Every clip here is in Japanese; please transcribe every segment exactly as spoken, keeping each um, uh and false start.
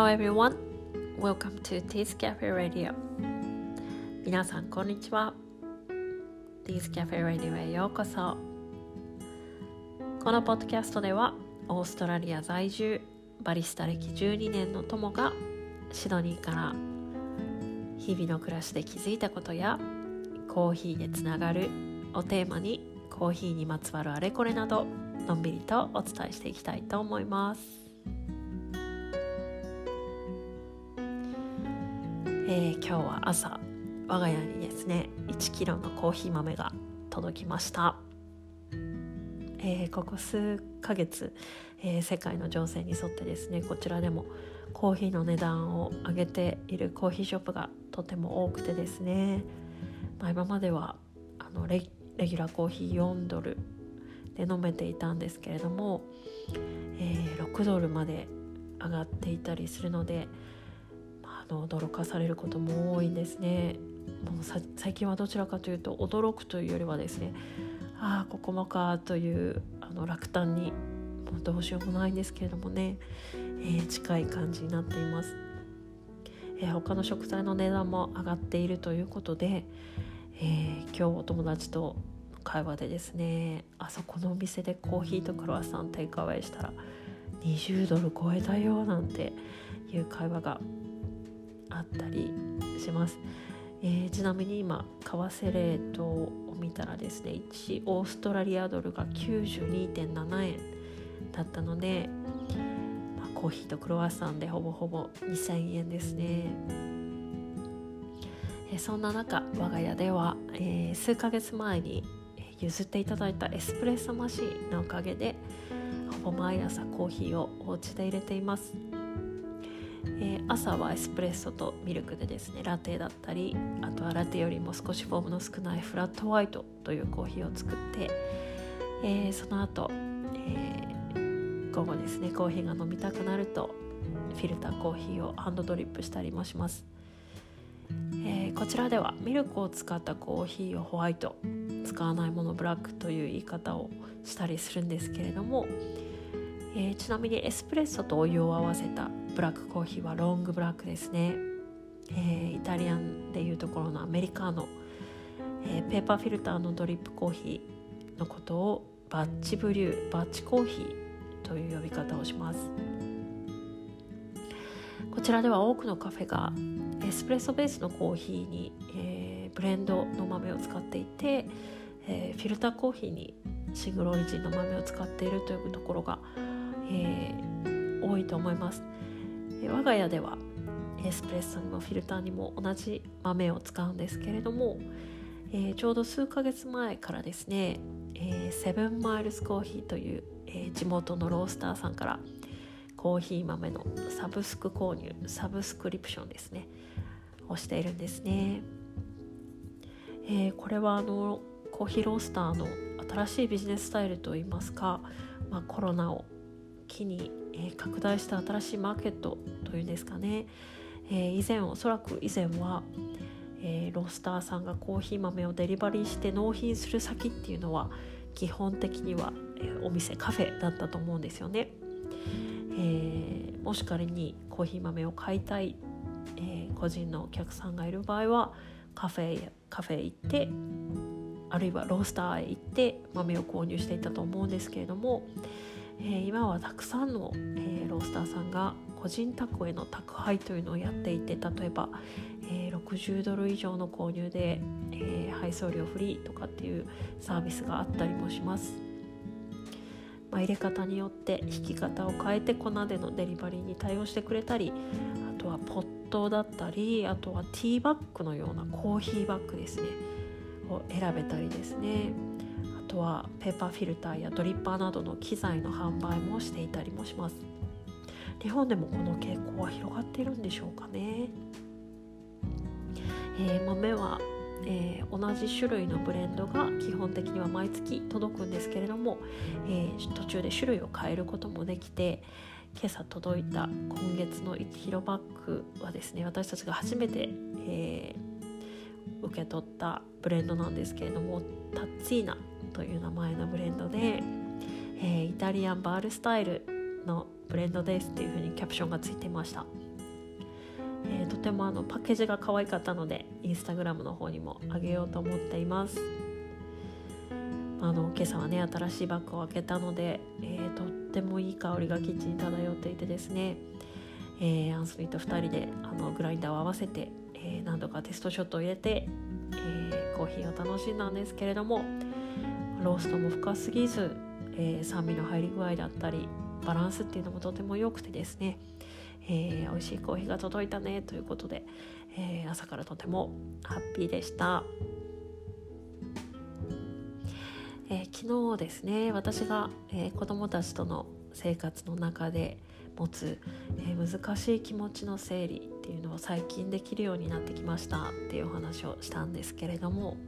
Hello everyone, welcome to T's cafe radio. 皆さんこんにちは。 T's cafe radio へようこそ。このポッドキャストではオーストラリア在住バリスタ歴じゅうにねんの友がシドニーから日々の暮らしで気づいたことやコーヒーでつながるをテーマにコーヒーにまつわるあれこれなどのんびりとお伝えしていきたいと思います。えー、今日は朝我が家にですねいちキロのコーヒー豆が届きました。えー、ここ数ヶ月、えー、世界の情勢に沿ってですねこちらでもコーヒーの値段を上げているコーヒーショップがとても多くてですね、まあ、今まではあの レ, レギュラーコーヒーよんドルで飲めていたんですけれども、えー、ろくドルまで上がっていたりするので、まあ、あの驚かされることも多いんですね。もうさ最近はどちらかというと驚くというよりはですね、ああここもかというあの落胆にもうどうしようもないんですけれどもね、えー、近い感じになっています。えー、他の食材の値段も上がっているということで、えー、今日お友達と会話でですね、あそこのお店でコーヒーとクロワッサンテイクアウェイしたらにじゅうドル超えたよなんていう会話があったりします。えー、ちなみに今為替レートを見たらですねいちオーストラリアドルが きゅうじゅうにてんななえんだったので、まあ、コーヒーとクロワッサンでほぼほぼにせんえんですね。えそんな中我が家では、えー、数ヶ月前に譲っていただいたエスプレッソマシーンのおかげでほぼ毎朝コーヒーをお家で入れています。えー、朝はエスプレッソとミルクでですねラテだったり、あとはラテよりも少しフォームの少ないフラットホワイトというコーヒーを作って、えー、その後、えー、午後ですねコーヒーが飲みたくなるとフィルターコーヒーをハンドドリップしたりもします。えー、こちらではミルクを使ったコーヒーをホワイト、使わないものブラックという言い方をしたりするんですけれども、えー、ちなみにエスプレッソとお湯を合わせたブラックコーヒーはロングブラックですね。えー、イタリアンでいうところのアメリカーノ、えー、ペーパーフィルターのドリップコーヒーのことをバッチブリュー、バッチコーヒーという呼び方をします。こちらでは多くのカフェがエスプレッソベースのコーヒーに、えー、ブレンドの豆を使っていて、えー、フィルターコーヒーにシングルオリジンの豆を使っているというところが、えー、多いと思います。我が家ではエスプレッソにもフィルターにも同じ豆を使うんですけれども、えー、ちょうど数ヶ月前からですね、えー、セブンマイルスコーヒーという、えー、地元のロースターさんからコーヒー豆のサブスク購入、サブスクリプションですねをしているんですね。えー、これはあのコーヒーロースターの新しいビジネススタイルといいますか、まあ、コロナを機に拡大した新しいマーケットというんですかね。えー、以前おそらく以前は、えー、ロースターさんがコーヒー豆をデリバリーして納品する先っていうのは基本的には、えー、お店カフェだったと思うんですよね。えー、もし仮にコーヒー豆を買いたい、えー、個人のお客さんがいる場合はカフェ、カフェへ行ってあるいはロースターへ行って豆を購入していたと思うんですけれども、えー、今はたくさんの、えー、ロースターさんが個人宅への宅配というのをやっていて、例えば、えー、ろくじゅうドル以上の購入で、えー、配送料フリーとかっていうサービスがあったりもします。まあ、入れ方によって引き方を変えて粉でのデリバリーに対応してくれたり、あとはポットだったり、あとはティーバッグのようなコーヒーバッグですねを選べたりですね、あとはペーパーフィルターやドリッパーなどの機材の販売もしていたりもします。日本でもこの傾向は広がっているんでしょうかね。えー、豆は、えー、同じ種類のブレンドが基本的には毎月届くんですけれども、えー、途中で種類を変えることもできて、今朝届いた今月のいちキロバッグはですね私たちが初めて、えー、受け取ったブレンドなんですけれども、タッツィーナという名前のブレンドで、えー、イタリアンバールスタイルのブレンドですっていう風にキャプションがついていました。とてもあのパッケージが可愛かったのでインスタグラムの方にもあげようと思っています。あの今朝はね新しいバッグを開けたので、えー、とってもいい香りがキッチンに漂っていてですね、えー、アンソニーとふたりであのグラインダーを合わせて、えー、何度かテストショットを入れて、えー、コーヒーを楽しんだんですけれども、ローストも深すぎず、えー、酸味の入り具合だったりバランスっていうのもとても良くてですね、えー、美味しいコーヒーが届いたねということで、えー、朝からとてもハッピーでした。えー、昨日ですね、私が、えー、子どもたちとの生活の中で持つ、えー、難しい気持ちの整理っていうのを最近できるようになってきましたっていうお話をしたんですけれども、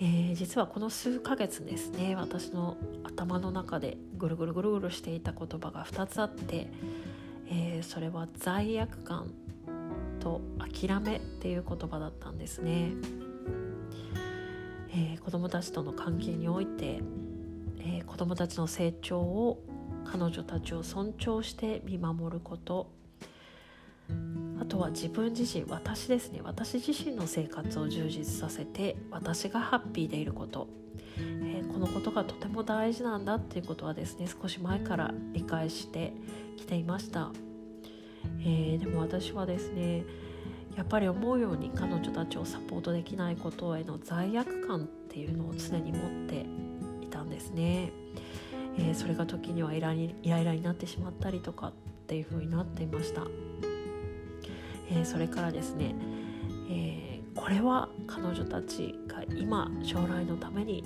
えー、実はこの数ヶ月ですね、私の頭の中でぐるぐるぐるぐるしていた言葉がふたつあって、えー、それは罪悪感と諦めっていう言葉だったんですね。えー、子どもたちとの関係において、えー、子どもたちの成長を彼女たちを尊重して見守ること、あとは自分自身、私ですね、私自身の生活を充実させて私がハッピーでいること、えー、このことがとても大事なんだっていうことはですね、少し前から理解してきていました。えー、でも私はですね、やっぱり思うように彼女たちをサポートできないことへの罪悪感っていうのを常に持っていたんですね。えー、それが時にはイライラになってしまったりとかっていう風になっていました。えー、それからですね、えー、これは彼女たちが今将来のために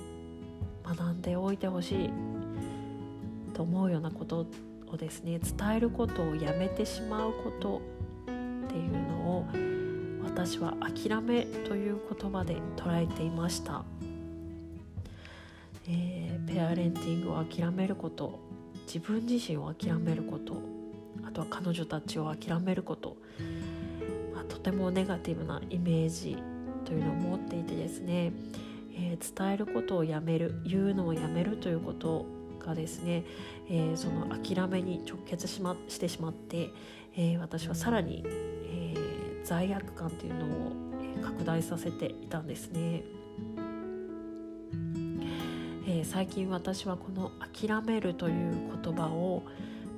学んでおいてほしいと思うようなことをですね、伝えることをやめてしまうことっていうのを私は諦めという言葉で捉えていました。えー、ペアレンティングを諦めること、自分自身を諦めること、あとは彼女たちを諦めること、まあ、とてもネガティブなイメージというのを持っていてですね、えー、伝えることをやめる、言うのをやめるということがですね、えー、その諦めに直結しま、してしまって、えー、私はさらに、えー、罪悪感というのを拡大させていたんですね。えー、最近私はこの諦めるという言葉を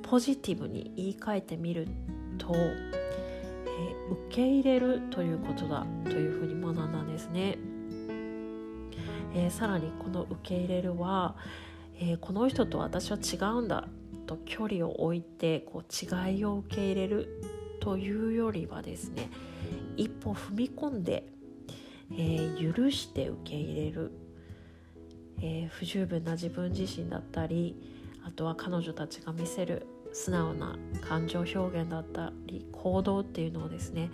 ポジティブに言い換えてみると、えー、受け入れるということだというふうに学んだんですね。えー、さらにこの受け入れるは、えー、この人と私は違うんだと距離を置いてこう違いを受け入れるというよりはですね、一歩踏み込んで、えー、許して受け入れる、えー、不十分な自分自身だったり、あとは彼女たちが見せる素直な感情表現だったり行動っていうのをですね、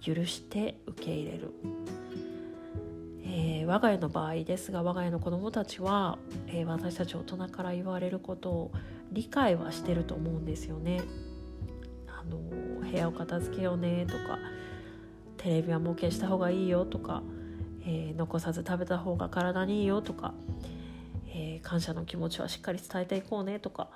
許して受け入れる。えー、我が家の場合ですが、我が家の子どもたちは、えー、私たち大人から言われることを理解はしてると思うんですよね。あの部屋を片付けようねとか、テレビはもう消した方がいいよとか、えー、残さず食べた方が体にいいよとか、えー、感謝の気持ちはしっかり伝えていこうねとか、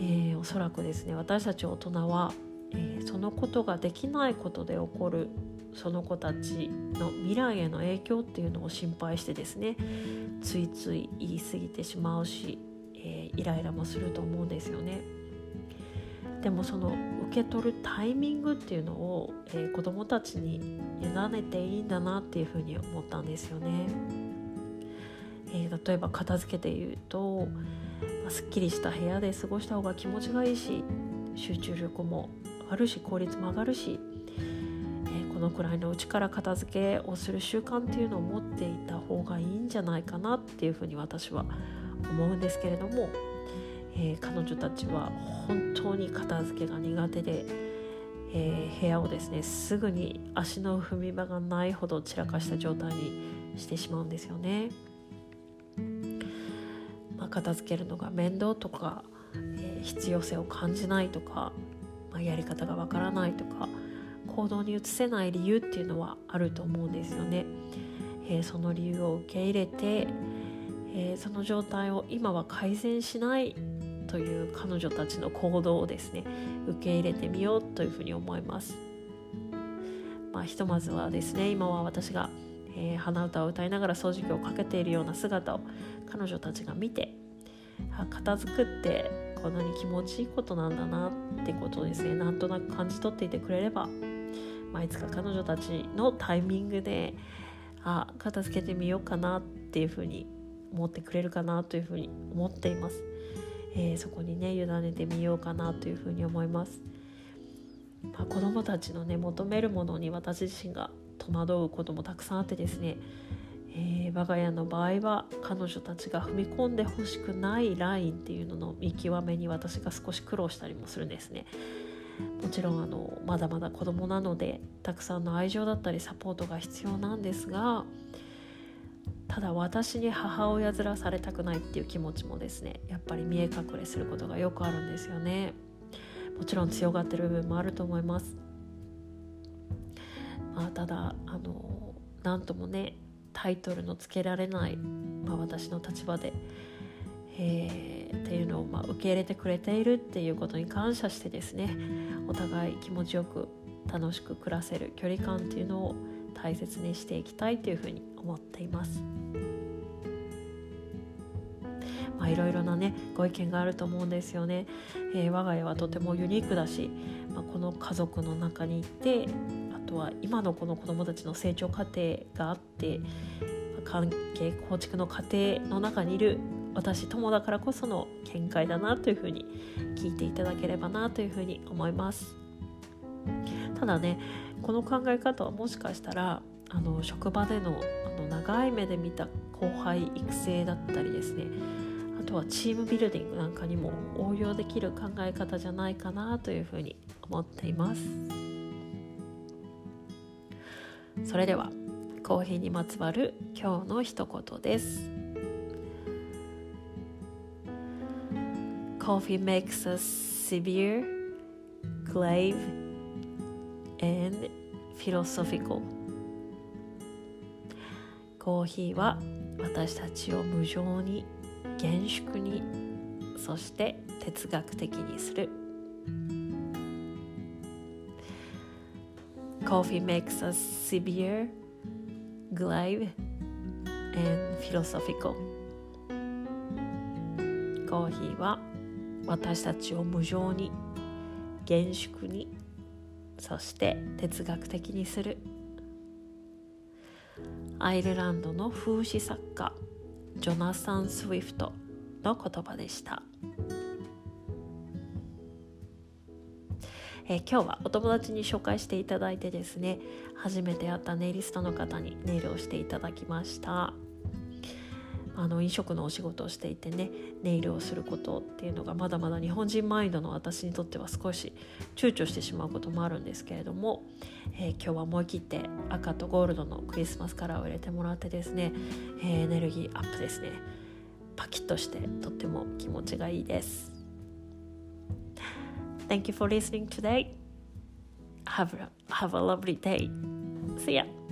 えー、おそらくですね、私たち大人は、えー、そのことができないことで起こるその子たちの未来への影響っていうのを心配してですね、ついつい言い過ぎてしまうし、えー、イライラもすると思うんですよね。でもその受け取るタイミングっていうのを、えー、子どもたちに委ねていいんだなっていうふうに思ったんですよね。えー、例えば片付けて言うと、まあ、すっきりした部屋で過ごした方が気持ちがいいし、集中力も上がるし効率も上がるし、えー、このくらいのうちから片付けをする習慣っていうのを持っていた方がいいんじゃないかなっていうふうに私は思うんですけれども、えー、彼女たちは本当に片付けが苦手で、えー、部屋をですね、すぐに足の踏み場がないほど散らかした状態にしてしまうんですよね。まあ、片付けるのが面倒とか、えー、必要性を感じないとか、まあ、やり方がわからないとか、行動に移せない理由っていうのはあると思うんですよね。えー、その理由を受け入れて、えー、その状態を今は改善しないという彼女たちの行動をですね、受け入れてみようというふうに思います。まあ、ひとまずはですね、今は私が、えー、鼻歌を歌いながら掃除機をかけているような姿を彼女たちが見て、あ、片付くってこんなに気持ちいいことなんだなってことをですね、なんとなく感じ取っていてくれれば、まあ、いつか彼女たちのタイミングで、あ、片付けてみようかなっていうふうに思ってくれるかなというふうに思っています。えー、そこにね、委ねてみようかなというふうに思います。まあ、子どもたちのね、求めるものに私自身が戸惑うこともたくさんあってですね、えー、我が家の場合は彼女たちが踏み込んでほしくないラインっていうのの見極めに私が少し苦労したりもするんですね。もちろんあのまだまだ子どもなのでたくさんの愛情だったりサポートが必要なんですが、ただ私に母親面されたくないっていう気持ちもですね、やっぱり見え隠れすることがよくあるんですよね。もちろん強がってる部分もあると思います。まあ、ただあのなんともね、タイトルのつけられない、まあ、私の立場で、えー、っていうのをまあ受け入れてくれているっていうことに感謝してですね、お互い気持ちよく楽しく暮らせる距離感っていうのを大切にしていきたいというふうに思っています。まあ、いろいろなね、ご意見があると思うんですよね。えー、我が家はとてもユニークだし、まあ、この家族の中にいて、あとは今のこの子どもたちの成長過程があって、関係構築の過程の中にいる私友だからこその見解だなというふうに聞いていただければなというふうに思います。ただね、この考え方はもしかしたらあの職場での、あの長い目で見た後輩育成だったりですね、あとはチームビルディングなんかにも応用できる考え方じゃないかなというふうに思っています。それではコーヒーにまつわる今日の一言です。 Coffee makes us severe, grave and philosophical。 コーヒーは私たちを無情に厳粛に、そして哲学的にする。 Coffee makes us severe, grave and philosophical。 コーヒーは私たちを無情に厳粛に、そして哲学的にする。アイルランドの風刺作家ジョナサン・スウィフトの言葉でした。えー、今日はお友達に紹介していただいてですね、初めて会ったネイリストの方にネイルをしていただきました。あの飲食のお仕事をしていてね、ネイルをすることっていうのがまだまだ日本人マインドの私にとっては少し躊躇してしまうこともあるんですけれども、えー、今日は思い切って赤とゴールドのクリスマスカラーを入れてもらってですね、えー、エネルギーアップですね。パキッとしてとっても気持ちがいいです。 Thank you for listening today. Have a, have a lovely day. See ya.